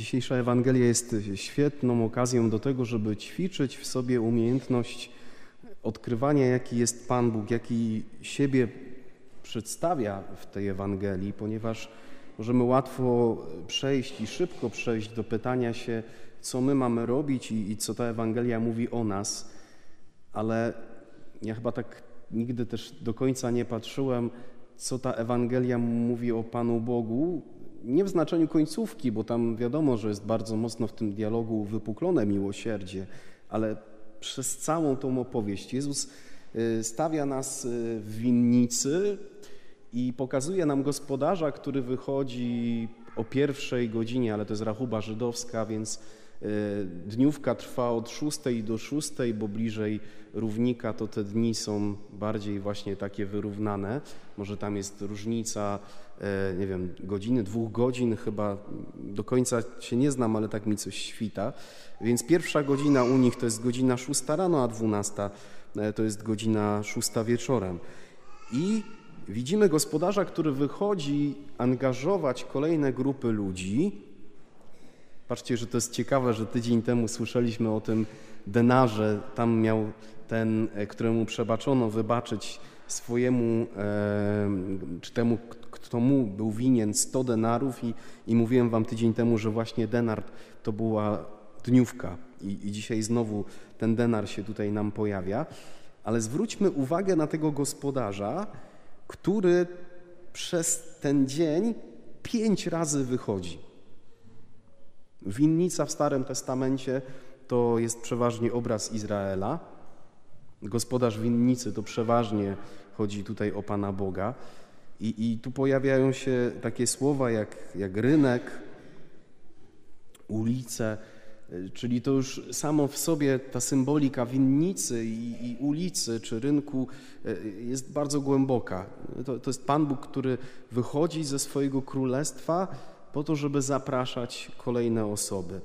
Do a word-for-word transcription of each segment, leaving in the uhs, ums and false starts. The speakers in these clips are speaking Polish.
Dzisiejsza Ewangelia jest świetną okazją do tego, żeby ćwiczyć w sobie umiejętność odkrywania, jaki jest Pan Bóg, jaki siebie przedstawia w tej Ewangelii, ponieważ możemy łatwo przejść i szybko przejść do pytania się, co my mamy robić i, i co ta Ewangelia mówi o nas, ale ja chyba tak nigdy też do końca nie patrzyłem, co ta Ewangelia mówi o Panu Bogu, nie w znaczeniu końcówki, bo tam wiadomo, że jest bardzo mocno w tym dialogu wypuklone miłosierdzie, ale przez całą tą opowieść Jezus stawia nas w winnicy i pokazuje nam gospodarza, który wychodzi o pierwszej godzinie, ale to jest rachuba żydowska, więc dniówka trwa od szóstej do szóstej, bo bliżej równika to te dni są bardziej właśnie takie wyrównane. Może tam jest różnica, nie wiem, godziny, dwóch godzin chyba, do końca się nie znam, ale tak mi coś świta. Więc pierwsza godzina u nich to jest godzina szósta rano, a dwunasta to jest godzina szósta wieczorem. I widzimy gospodarza, który wychodzi angażować kolejne grupy ludzi. Patrzcie, że to jest ciekawe, że tydzień temu słyszeliśmy o tym denarze. Tam miał ten, któremu przebaczono, wybaczyć swojemu, czy temu, kto mu był winien sto denarów. I, i mówiłem wam tydzień temu, że właśnie denar to była dniówka. I, I dzisiaj znowu ten denar się tutaj nam pojawia. Ale zwróćmy uwagę na tego gospodarza, który przez ten dzień pięć razy wychodzi. Winnica w Starym Testamencie to jest przeważnie obraz Izraela. Gospodarz winnicy to przeważnie chodzi tutaj o Pana Boga. I, i tu pojawiają się takie słowa jak, jak rynek, ulice, czyli to już samo w sobie ta symbolika winnicy i, i ulicy czy rynku jest bardzo głęboka. To, to jest Pan Bóg, który wychodzi ze swojego królestwa po to, żeby zapraszać kolejne osoby.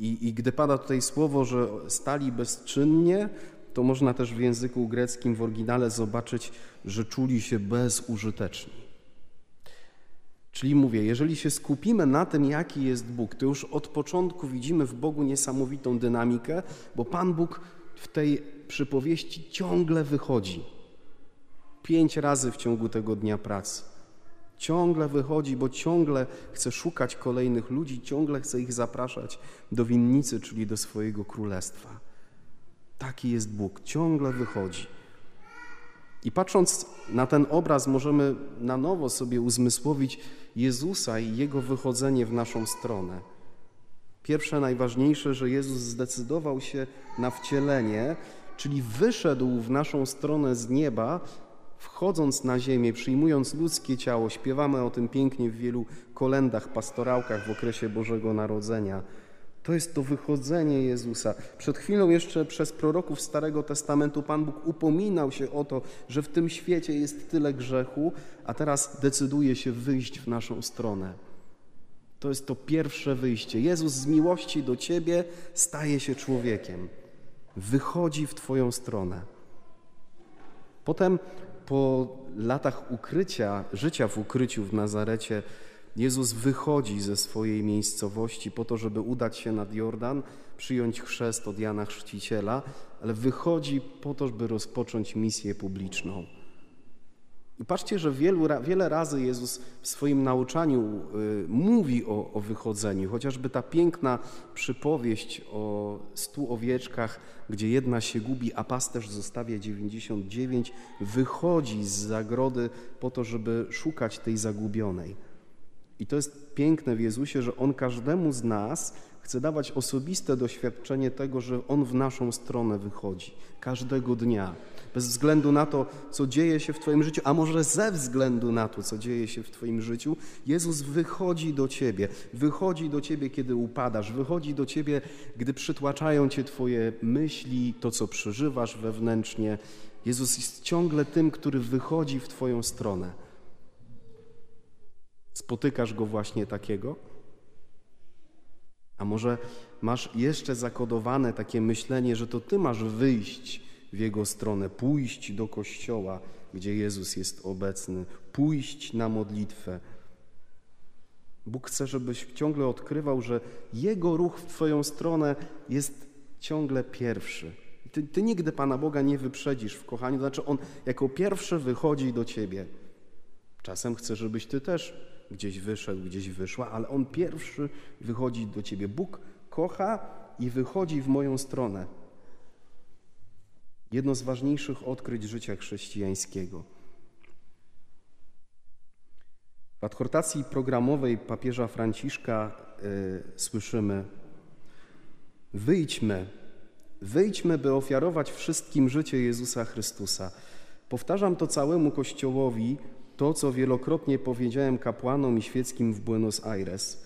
I, i gdy pada tutaj słowo, że stali bezczynnie, to można też w języku greckim w oryginale zobaczyć, że czuli się bezużyteczni. Czyli mówię, jeżeli się skupimy na tym, jaki jest Bóg, to już od początku widzimy w Bogu niesamowitą dynamikę, bo Pan Bóg w tej przypowieści ciągle wychodzi. Pięć razy w ciągu tego dnia pracy. Ciągle wychodzi, bo ciągle chce szukać kolejnych ludzi, ciągle chce ich zapraszać do winnicy, czyli do swojego królestwa. Taki jest Bóg, ciągle wychodzi. I patrząc na ten obraz, możemy na nowo sobie uzmysłowić Jezusa i Jego wychodzenie w naszą stronę. Pierwsze, najważniejsze, że Jezus zdecydował się na wcielenie, czyli wyszedł w naszą stronę z nieba, wchodząc na ziemię, przyjmując ludzkie ciało. Śpiewamy o tym pięknie w wielu kolędach, pastorałkach w okresie Bożego Narodzenia. To jest to wychodzenie Jezusa. Przed chwilą jeszcze przez proroków Starego Testamentu Pan Bóg upominał się o to, że w tym świecie jest tyle grzechu, a teraz decyduje się wyjść w naszą stronę. To jest to pierwsze wyjście. Jezus z miłości do Ciebie staje się człowiekiem. Wychodzi w Twoją stronę. Potem po latach ukrycia, życia w ukryciu w Nazarecie, Jezus wychodzi ze swojej miejscowości po to, żeby udać się nad Jordan, przyjąć chrzest od Jana Chrzciciela, ale wychodzi po to, by rozpocząć misję publiczną. I patrzcie, że wielu, wiele razy Jezus w swoim nauczaniu y, mówi o, o wychodzeniu. Chociażby ta piękna przypowieść o stu owieczkach, gdzie jedna się gubi, a pasterz zostawia dziewięćdziesiąt dziewięć, wychodzi z zagrody po to, żeby szukać tej zagubionej. I to jest piękne w Jezusie, że On każdemu z nas chce dawać osobiste doświadczenie tego, że On w naszą stronę wychodzi każdego dnia. Bez względu na to, co dzieje się w Twoim życiu, a może ze względu na to, co dzieje się w Twoim życiu, Jezus wychodzi do Ciebie. Wychodzi do Ciebie, kiedy upadasz. Wychodzi do Ciebie, gdy przytłaczają Cię Twoje myśli, to, co przeżywasz wewnętrznie. Jezus jest ciągle tym, który wychodzi w Twoją stronę. Spotykasz Go właśnie takiego? A może masz jeszcze zakodowane takie myślenie, że to Ty masz wyjść w Jego stronę, pójść do kościoła, gdzie Jezus jest obecny, pójść na modlitwę. Bóg chce, żebyś ciągle odkrywał, że Jego ruch w Twoją stronę jest ciągle pierwszy. Ty, ty nigdy Pana Boga nie wyprzedzisz w kochaniu, to znaczy On jako pierwszy wychodzi do Ciebie. Czasem chce, żebyś Ty też gdzieś wyszedł, gdzieś wyszła, ale On pierwszy wychodzi do Ciebie. Bóg kocha i wychodzi w moją stronę. Jedno z ważniejszych odkryć życia chrześcijańskiego. W adhortacji programowej papieża Franciszka yy, słyszymy: Wyjdźmy, wyjdźmy, by ofiarować wszystkim życie Jezusa Chrystusa. Powtarzam to całemu Kościołowi, to co wielokrotnie powiedziałem kapłanom i świeckim w Buenos Aires.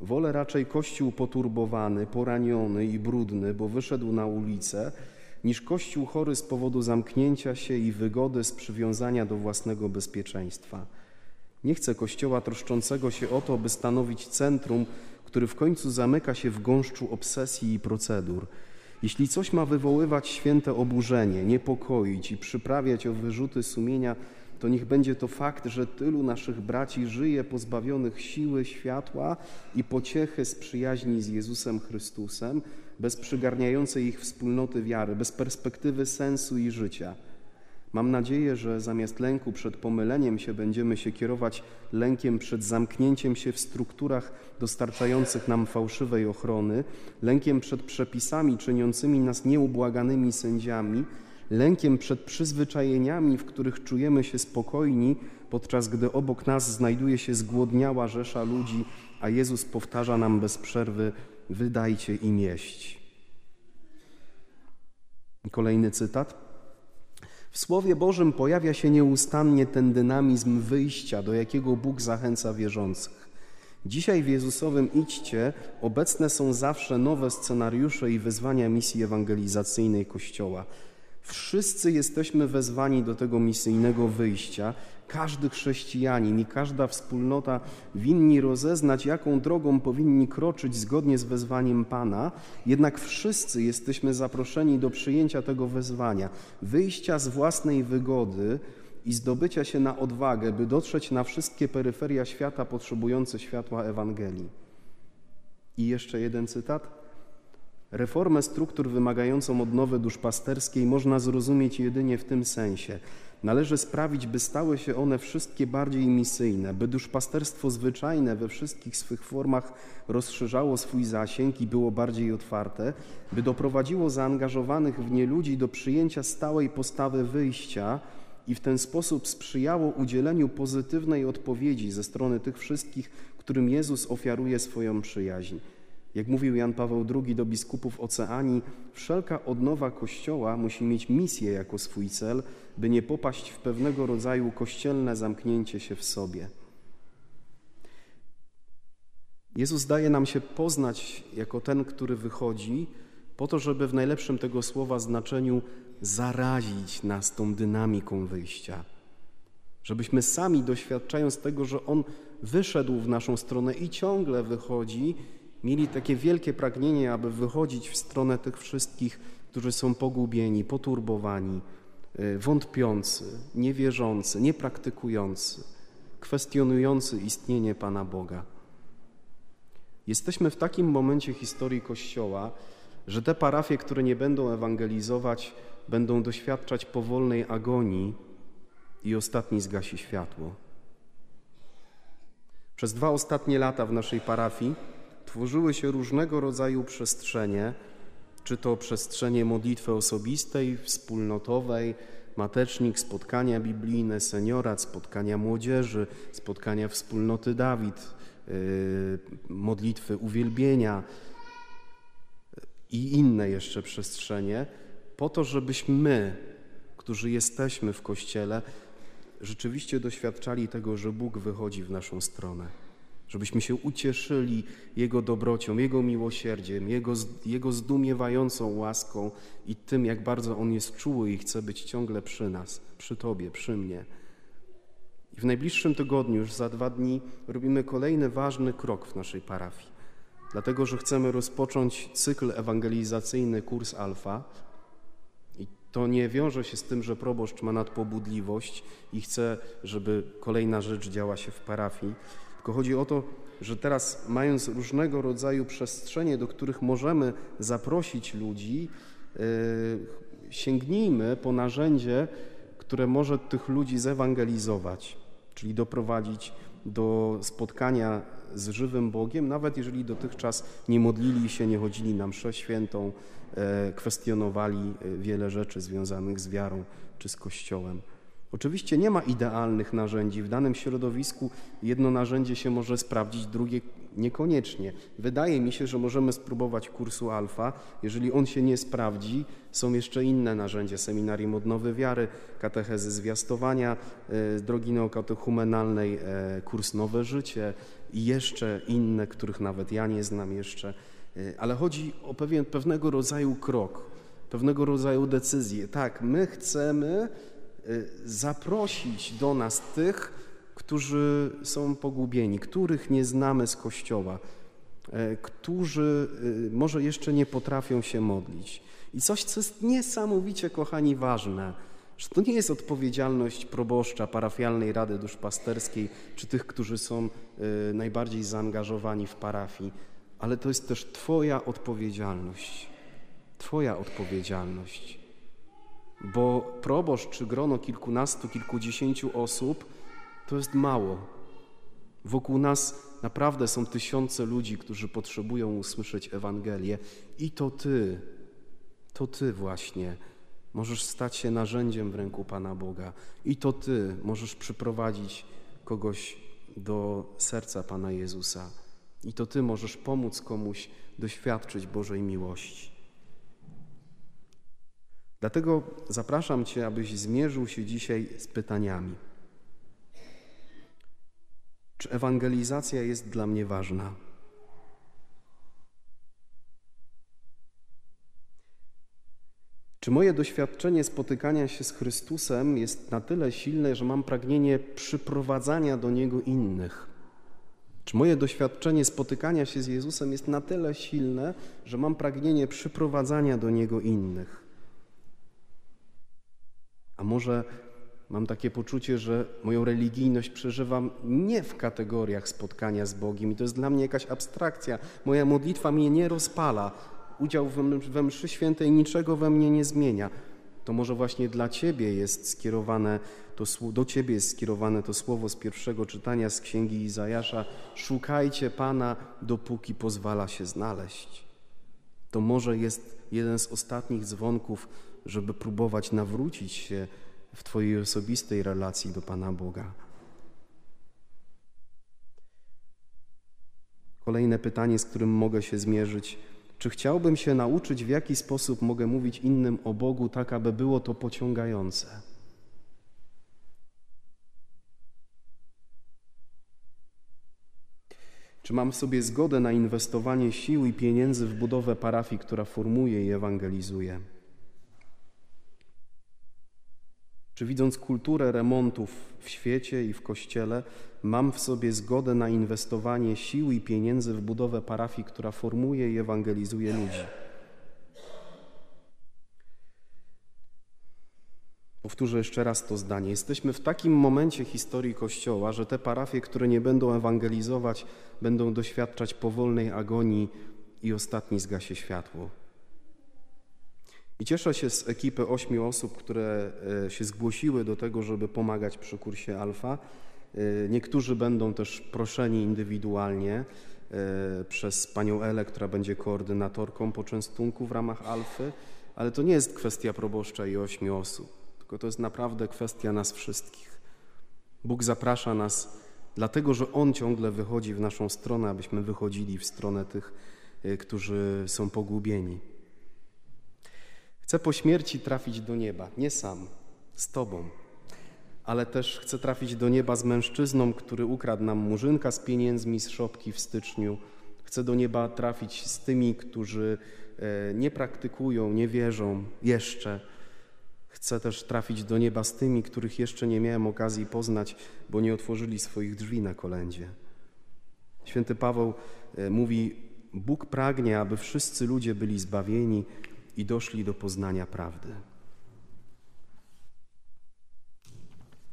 Wolę raczej Kościół poturbowany, poraniony i brudny, bo wyszedł na ulicę, niż Kościół chory z powodu zamknięcia się i wygody z przywiązania do własnego bezpieczeństwa. Nie chcę Kościoła troszczącego się o to, by stanowić centrum, który w końcu zamyka się w gąszczu obsesji i procedur. Jeśli coś ma wywoływać święte oburzenie, niepokoić i przyprawiać o wyrzuty sumienia, to niech będzie to fakt, że tylu naszych braci żyje pozbawionych siły, światła i pociechy z przyjaźni z Jezusem Chrystusem, bez przygarniającej ich wspólnoty wiary, bez perspektywy sensu i życia. Mam nadzieję, że zamiast lęku przed pomyleniem się będziemy się kierować lękiem przed zamknięciem się w strukturach dostarczających nam fałszywej ochrony, lękiem przed przepisami czyniącymi nas nieubłaganymi sędziami, lękiem przed przyzwyczajeniami, w których czujemy się spokojni, podczas gdy obok nas znajduje się zgłodniała rzesza ludzi, a Jezus powtarza nam bez przerwy: wydajcie im jeść. Kolejny cytat. W Słowie Bożym pojawia się nieustannie ten dynamizm wyjścia, do jakiego Bóg zachęca wierzących. Dzisiaj w Jezusowym idźcie obecne są zawsze nowe scenariusze i wyzwania misji ewangelizacyjnej Kościoła. Wszyscy jesteśmy wezwani do tego misyjnego wyjścia. Każdy chrześcijanin i każda wspólnota winni rozeznać, jaką drogą powinni kroczyć zgodnie z wezwaniem Pana. Jednak wszyscy jesteśmy zaproszeni do przyjęcia tego wezwania, wyjścia z własnej wygody i zdobycia się na odwagę, by dotrzeć na wszystkie peryferia świata potrzebujące światła Ewangelii. I jeszcze jeden cytat. Reformę struktur wymagającą odnowy duszpasterskiej można zrozumieć jedynie w tym sensie. Należy sprawić, by stały się one wszystkie bardziej misyjne, by duszpasterstwo zwyczajne we wszystkich swych formach rozszerzało swój zasięg i było bardziej otwarte, by doprowadziło zaangażowanych w nie ludzi do przyjęcia stałej postawy wyjścia i w ten sposób sprzyjało udzieleniu pozytywnej odpowiedzi ze strony tych wszystkich, którym Jezus ofiaruje swoją przyjaźń. Jak mówił Jan Paweł drugi do biskupów Oceanii, wszelka odnowa Kościoła musi mieć misję jako swój cel, by nie popaść w pewnego rodzaju kościelne zamknięcie się w sobie. Jezus daje nam się poznać jako ten, który wychodzi, po to, żeby w najlepszym tego słowa znaczeniu zarazić nas tą dynamiką wyjścia. Żebyśmy sami, doświadczając tego, że On wyszedł w naszą stronę i ciągle wychodzi, mieli takie wielkie pragnienie, aby wychodzić w stronę tych wszystkich, którzy są pogubieni, poturbowani, wątpiący, niewierzący, niepraktykujący, kwestionujący istnienie Pana Boga. Jesteśmy w takim momencie historii Kościoła, że te parafie, które nie będą ewangelizować, będą doświadczać powolnej agonii i ostatni zgasi światło. Przez dwa ostatnie lata w naszej parafii tworzyły się różnego rodzaju przestrzenie, czy to przestrzenie modlitwy osobistej, wspólnotowej, matecznik, spotkania biblijne, seniorat, spotkania młodzieży, spotkania wspólnoty Dawid, yy, modlitwy uwielbienia i inne jeszcze przestrzenie, po to, żebyśmy my, którzy jesteśmy w Kościele, rzeczywiście doświadczali tego, że Bóg wychodzi w naszą stronę. Żebyśmy się ucieszyli Jego dobrocią, Jego miłosierdziem, Jego, Jego zdumiewającą łaską i tym, jak bardzo On jest czuły i chce być ciągle przy nas, przy Tobie, przy mnie. I w najbliższym tygodniu, już za dwa dni, robimy kolejny ważny krok w naszej parafii. Dlatego, że chcemy rozpocząć cykl ewangelizacyjny Kurs Alfa. I to nie wiąże się z tym, że proboszcz ma nadpobudliwość i chce, żeby kolejna rzecz działa się w parafii. Chodzi o to, że teraz, mając różnego rodzaju przestrzenie, do których możemy zaprosić ludzi, sięgnijmy po narzędzie, które może tych ludzi zewangelizować, czyli doprowadzić do spotkania z żywym Bogiem, nawet jeżeli dotychczas nie modlili się, nie chodzili na mszę świętą, kwestionowali wiele rzeczy związanych z wiarą czy z Kościołem. Oczywiście nie ma idealnych narzędzi. W danym środowisku jedno narzędzie się może sprawdzić, drugie niekoniecznie. Wydaje mi się, że możemy spróbować kursu Alfa. Jeżeli on się nie sprawdzi, są jeszcze inne narzędzia. Seminarium Odnowy Wiary, katechezy zwiastowania, drogi neokatechumenalnej, kurs Nowe Życie i jeszcze inne, których nawet ja nie znam jeszcze. Ale chodzi o pewien, pewnego rodzaju krok, pewnego rodzaju decyzję. Tak, my chcemy zaprosić do nas tych, którzy są pogubieni, których nie znamy z Kościoła, którzy może jeszcze nie potrafią się modlić. I coś, co jest niesamowicie, kochani, ważne, że to nie jest odpowiedzialność proboszcza, parafialnej rady duszpasterskiej, czy tych, którzy są najbardziej zaangażowani w parafii, ale to jest też Twoja odpowiedzialność. Twoja odpowiedzialność. Bo proboszcz czy grono kilkunastu, kilkudziesięciu osób to jest mało. Wokół nas naprawdę są tysiące ludzi, którzy potrzebują usłyszeć Ewangelię. I to Ty, to Ty właśnie możesz stać się narzędziem w ręku Pana Boga. I to Ty możesz przyprowadzić kogoś do serca Pana Jezusa. I to Ty możesz pomóc komuś doświadczyć Bożej miłości. Dlatego zapraszam Cię, abyś zmierzył się dzisiaj z pytaniami. Czy ewangelizacja jest dla mnie ważna? Czy moje doświadczenie spotykania się z Chrystusem jest na tyle silne, że mam pragnienie przyprowadzania do Niego innych? Czy moje doświadczenie spotykania się z Jezusem jest na tyle silne, że mam pragnienie przyprowadzania do Niego innych? A może mam takie poczucie, że moją religijność przeżywam nie w kategoriach spotkania z Bogiem i to jest dla mnie jakaś abstrakcja. Moja modlitwa mnie nie rozpala. Udział we mszy świętej niczego we mnie nie zmienia. To może właśnie dla Ciebie jest skierowane, to, do Ciebie jest skierowane to słowo z pierwszego czytania z Księgi Izajasza. Szukajcie Pana, dopóki pozwala się znaleźć. To może jest jeden z ostatnich dzwonków, żeby próbować nawrócić się w Twojej osobistej relacji do Pana Boga. Kolejne pytanie, z którym mogę się zmierzyć. Czy chciałbym się nauczyć, w jaki sposób mogę mówić innym o Bogu, tak aby było to pociągające? Czy mam w sobie zgodę na inwestowanie sił i pieniędzy w budowę parafii, która formuje i ewangelizuje? Czy widząc kulturę remontów w świecie i w Kościele, mam w sobie zgodę na inwestowanie sił i pieniędzy w budowę parafii, która formuje i ewangelizuje ludzi? Powtórzę jeszcze raz to zdanie. Jesteśmy w takim momencie historii Kościoła, że te parafie, które nie będą ewangelizować, będą doświadczać powolnej agonii i ostatni zgasie światło. I cieszę się z ekipy ośmiu osób, które się zgłosiły do tego, żeby pomagać przy kursie Alfa. Niektórzy będą też proszeni indywidualnie przez panią Elę, która będzie koordynatorką poczęstunku w ramach Alfy, ale to nie jest kwestia proboszcza i ośmiu osób, tylko to jest naprawdę kwestia nas wszystkich. Bóg zaprasza nas, dlatego że On ciągle wychodzi w naszą stronę, abyśmy wychodzili w stronę tych, którzy są pogubieni. Chcę po śmierci trafić do nieba, nie sam, z Tobą, ale też chcę trafić do nieba z mężczyzną, który ukradł nam murzynka z pieniędzmi z szopki w styczniu. Chcę do nieba trafić z tymi, którzy nie praktykują, nie wierzą jeszcze. Chcę też trafić do nieba z tymi, których jeszcze nie miałem okazji poznać, bo nie otworzyli swoich drzwi na kolędzie. Święty Paweł mówi, Bóg pragnie, aby wszyscy ludzie byli zbawieni i doszli do poznania prawdy.